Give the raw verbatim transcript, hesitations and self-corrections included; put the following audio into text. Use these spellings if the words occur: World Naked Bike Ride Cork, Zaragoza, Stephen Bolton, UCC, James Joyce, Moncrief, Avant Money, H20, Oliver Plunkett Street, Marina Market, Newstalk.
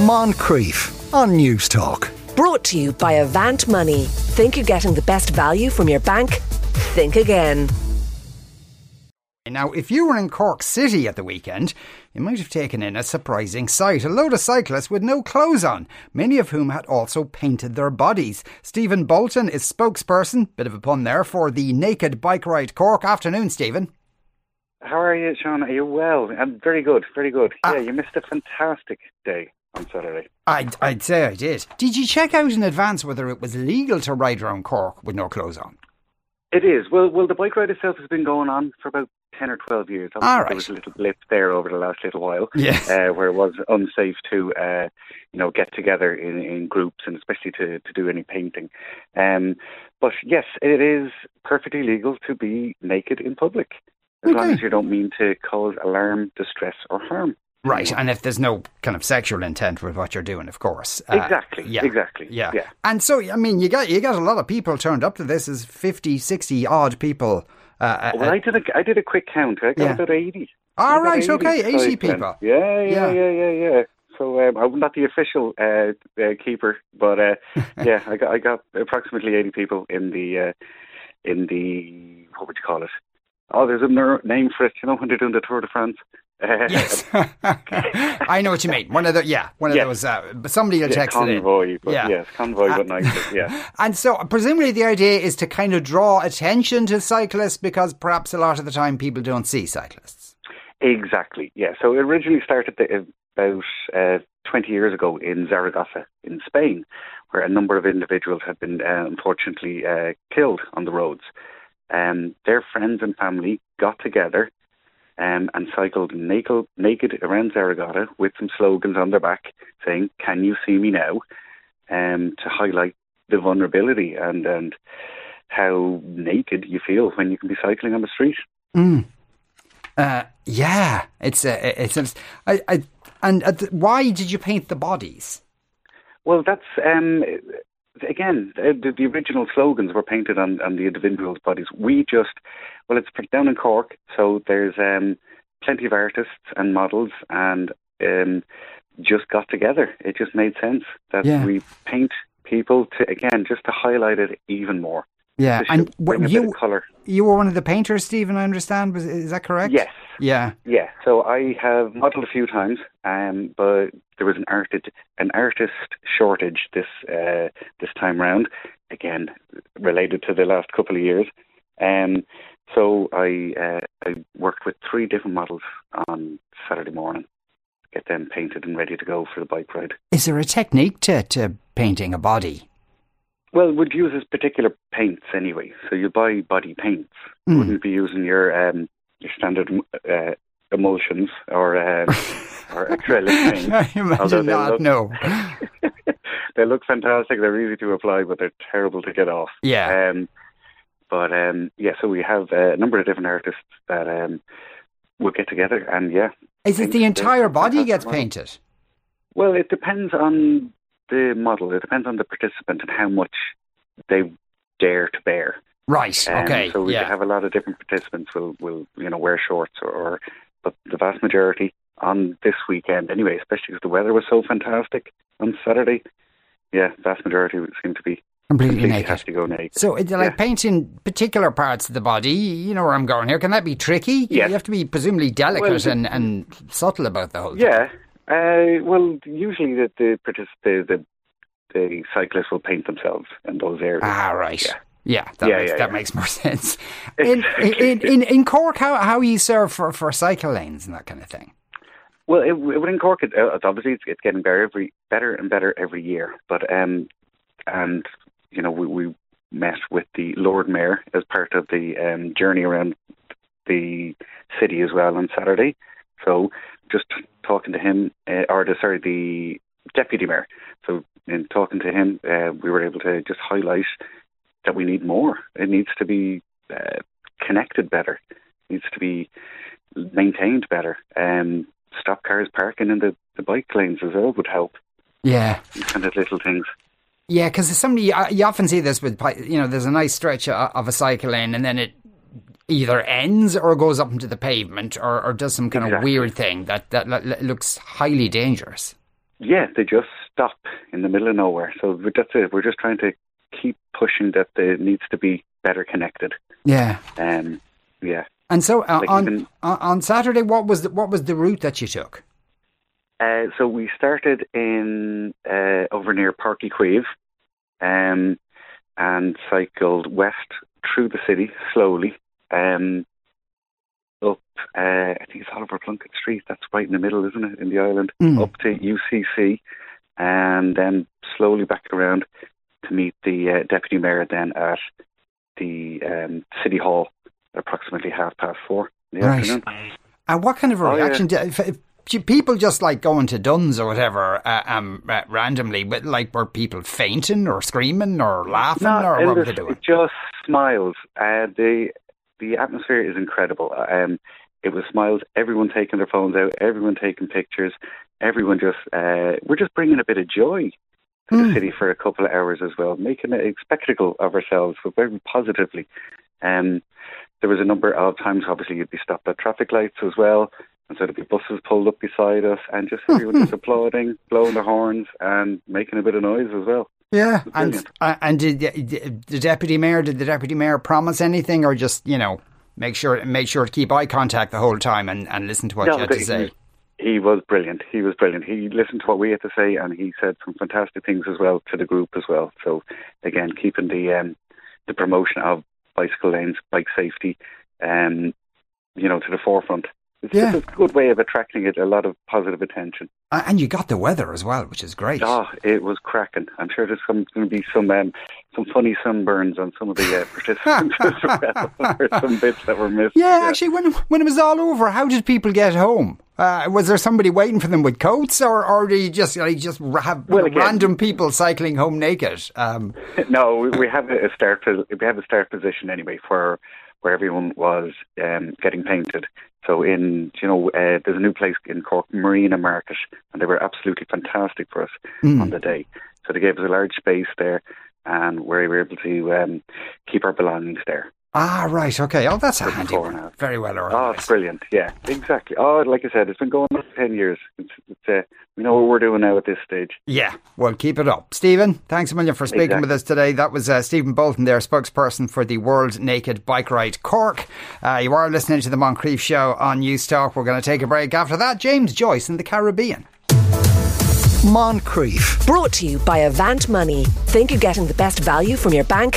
Moncrief on Newstalk. Brought to you by Avant Money. Think you're getting the best value from your bank? Think again. Now, if you were in Cork City at the weekend, you might have taken in a surprising sight. A load of cyclists with no clothes on, many of whom had also painted their bodies. Stephen Bolton is spokesperson, bit of a pun there, for the Naked Bike Ride Cork. Afternoon, Stephen. How are you, Sean? Are you well? I'm very good, very good. Yeah, uh, you missed a fantastic day on Saturday. I'd, I'd say I did. Did you check out in advance whether it was legal to ride around Cork with no clothes on? It is. Well, well, the bike ride itself has been going on for about ten or twelve years. Obviously, all right. There was a little blip there over the last little while, yes. uh, where it was unsafe to, uh, you know, get together in, in groups and especially to, to do any painting. Um, but yes, it is perfectly legal to be naked in public as okay. long as you don't mean to cause alarm, distress, or harm. Right, and if there's no kind of sexual intent with what you're doing, of course. Uh, exactly, yeah, exactly. Yeah. yeah. And so, I mean, you got you got a lot of people turned up to this, as fifty, sixty odd people. Uh, well, uh, I, did a, I did a quick count. I got yeah. about eighty. All right, eighty, okay, eighty people. Yeah, yeah, yeah, yeah, yeah. yeah. So um, I'm not the official uh, uh, keeper, but uh, yeah, I got, I got approximately eighty people in the, uh, in the, what would you call it? Oh, there's a name for it, you know, when they're doing the Tour de France. Yes. I know what you mean. One of the yeah, one of yeah. those. Uh, somebody that yeah, texted convoy, in. But yeah. Yes, convoy, uh, but nice. Yeah. And so, presumably, the idea is to kind of draw attention to cyclists because perhaps a lot of the time people don't see cyclists. Exactly. Yeah. So it originally started the, about uh, twenty years ago in Zaragoza in Spain, where a number of individuals had been uh, unfortunately uh, killed on the roads, and um, their friends and family got together. Um, and cycled naked, naked around Zaragoza with some slogans on their back saying, "Can you see me now?" Um, to highlight the vulnerability and, and how naked you feel when you can be cycling on the street. Mm. Uh, yeah, it's uh, it's. it's I, I, and uh, why did you paint the bodies? Well, that's um, again the, the original slogans were painted on, on the individuals' bodies. We just. Well, it's down in Cork, so there's um, plenty of artists and models and um, just got together. It just made sense that yeah. we paint people, to again, just to highlight it even more. Yeah, and w- you, you were one of the painters, Stephen, I understand. Was, is that correct? Yes. Yeah. Yeah, so I have modelled a few times, um, but there was an, art- an artist shortage this, uh, this time round, again, related to the last couple of years. Um, so I uh, I worked with three different models on Saturday morning to get them painted and ready to go for the bike ride. Is there a technique to, to painting a body? Well, we'd use this particular paints anyway. So you buy body paints. Mm. You wouldn't be using your um, your standard uh, emulsions or, um, or acrylic paints. I imagine not, look, no. They look fantastic. They're easy to apply, but they're terrible to get off. Yeah. Um, But, um, yeah, so we have a number of different artists that um, will get together and, yeah. Is it the entire body gets painted? Well, it depends on the model. It depends on the participant and how much they dare to bear. Right, um, okay. So we yeah. have a lot of different participants will, will you know, wear shorts or, or... But the vast majority on this weekend, anyway, especially because the weather was so fantastic on Saturday, yeah, the vast majority seem to be... Completely, completely naked. Has to go naked. So it's like yeah. painting particular parts of the body. You know where I'm going here. Can that be tricky? Yes. You have to be presumably delicate well, and, and subtle about the whole yeah. thing. Yeah. Uh, well, usually the the, the the the cyclists will paint themselves in those areas. Ah, right. Yeah, yeah, that, yeah, makes, yeah, that yeah. makes more sense. In, in, in, in Cork, how, how you serve for, for cycle lanes and that kind of thing? Well, it, within Cork, it, it's obviously it's, it's getting better, every, better and better every year. But, um, and... You know, we, we met with the Lord Mayor as part of the um, journey around the city as well on Saturday. So just talking to him, uh, or the, sorry, the Deputy Mayor. So in talking to him, uh, we were able to just highlight that we need more. It needs to be uh, connected better. It needs to be maintained better. Um, stop cars parking in the, the bike lanes as well would help. Yeah. These kind of little things. Yeah, because somebody, you often see this with, you know, there's a nice stretch of a cycle lane and then it either ends or goes up into the pavement or, or does some kind exactly. of weird thing that, that looks highly dangerous. yeah, they just stop in the middle of nowhere. So that's it. We're just trying to keep pushing that there needs to be better connected. Yeah. Um, yeah. And so uh, like on even, on Saturday, what was the, what was the route that you took? Uh, so we started in uh, over near Parky Quaeve, um, and cycled west through the city slowly, um, up, uh, I think it's Oliver Plunkett Street, that's right in the middle, isn't it, in the island, mm. up to U C C, and then slowly back around to meet the uh, Deputy Mayor then at the um, City Hall at approximately half past four in the right. afternoon. And what kind of a reaction oh, yeah. did... If, if, people just like going to Dunn's or whatever uh, um, uh, randomly, but like were people fainting or screaming or laughing Not or endless, what were they doing? It just smiles. Uh, the the atmosphere is incredible. Um, it was smiles. Everyone taking their phones out. Everyone taking pictures. Everyone just uh, we're just bringing a bit of joy to mm. the city for a couple of hours as well, making a spectacle of ourselves, but very positively. Um, there was a number of times, obviously, you'd be stopped at traffic lights as well. And so there'd be buses pulled up beside us and just everyone just applauding, blowing their horns and making a bit of noise as well. Yeah. And uh, and did, did the deputy mayor, did the deputy mayor promise anything or just, you know, make sure make sure to keep eye contact the whole time and, and listen to what no, you had they, to say? He, he was brilliant. He was brilliant. He listened to what we had to say and he said some fantastic things as well to the group as well. So, again, keeping the, um, the promotion of bicycle lanes, bike safety, um, you know, to the forefront. It's yeah. just a good way of attracting it, a lot of positive attention. Uh, and you got the weather as well, which is great. Oh, it was cracking. I'm sure there's going to be some um, some funny sunburns on some of the uh, participants as well, or some bits that were missed. Yeah, yeah, actually, when when it was all over, how did people get home? Uh, was there somebody waiting for them with coats, or, or did you just, like, just have well, again, random people cycling home naked? Um. No, we, we have a start. We have a start position anyway for. Where everyone was um, getting painted. So in, you know, uh, there's a new place in Cork, Marina Market, and they were absolutely fantastic for us mm. on the day. So they gave us a large space there, and where we were able to um, keep our belongings there. Ah, right, okay. Oh, that's a handy one. Very well organized. Oh, it's brilliant. Yeah, exactly. Oh, like I said, it's been going on for ten years. It's, it's, uh, we know what we're doing now at this stage. Yeah, well, keep it up. Stephen, thanks a million for speaking exactly. with us today. That was uh, Stephen Bolton there, spokesperson for the World Naked Bike Ride Cork. Uh, you are listening to the Moncrief Show on Newstalk. We're going to take a break. After that, James Joyce in the Caribbean. Moncrief. Brought to you by Avant Money. Think you're getting the best value from your bank?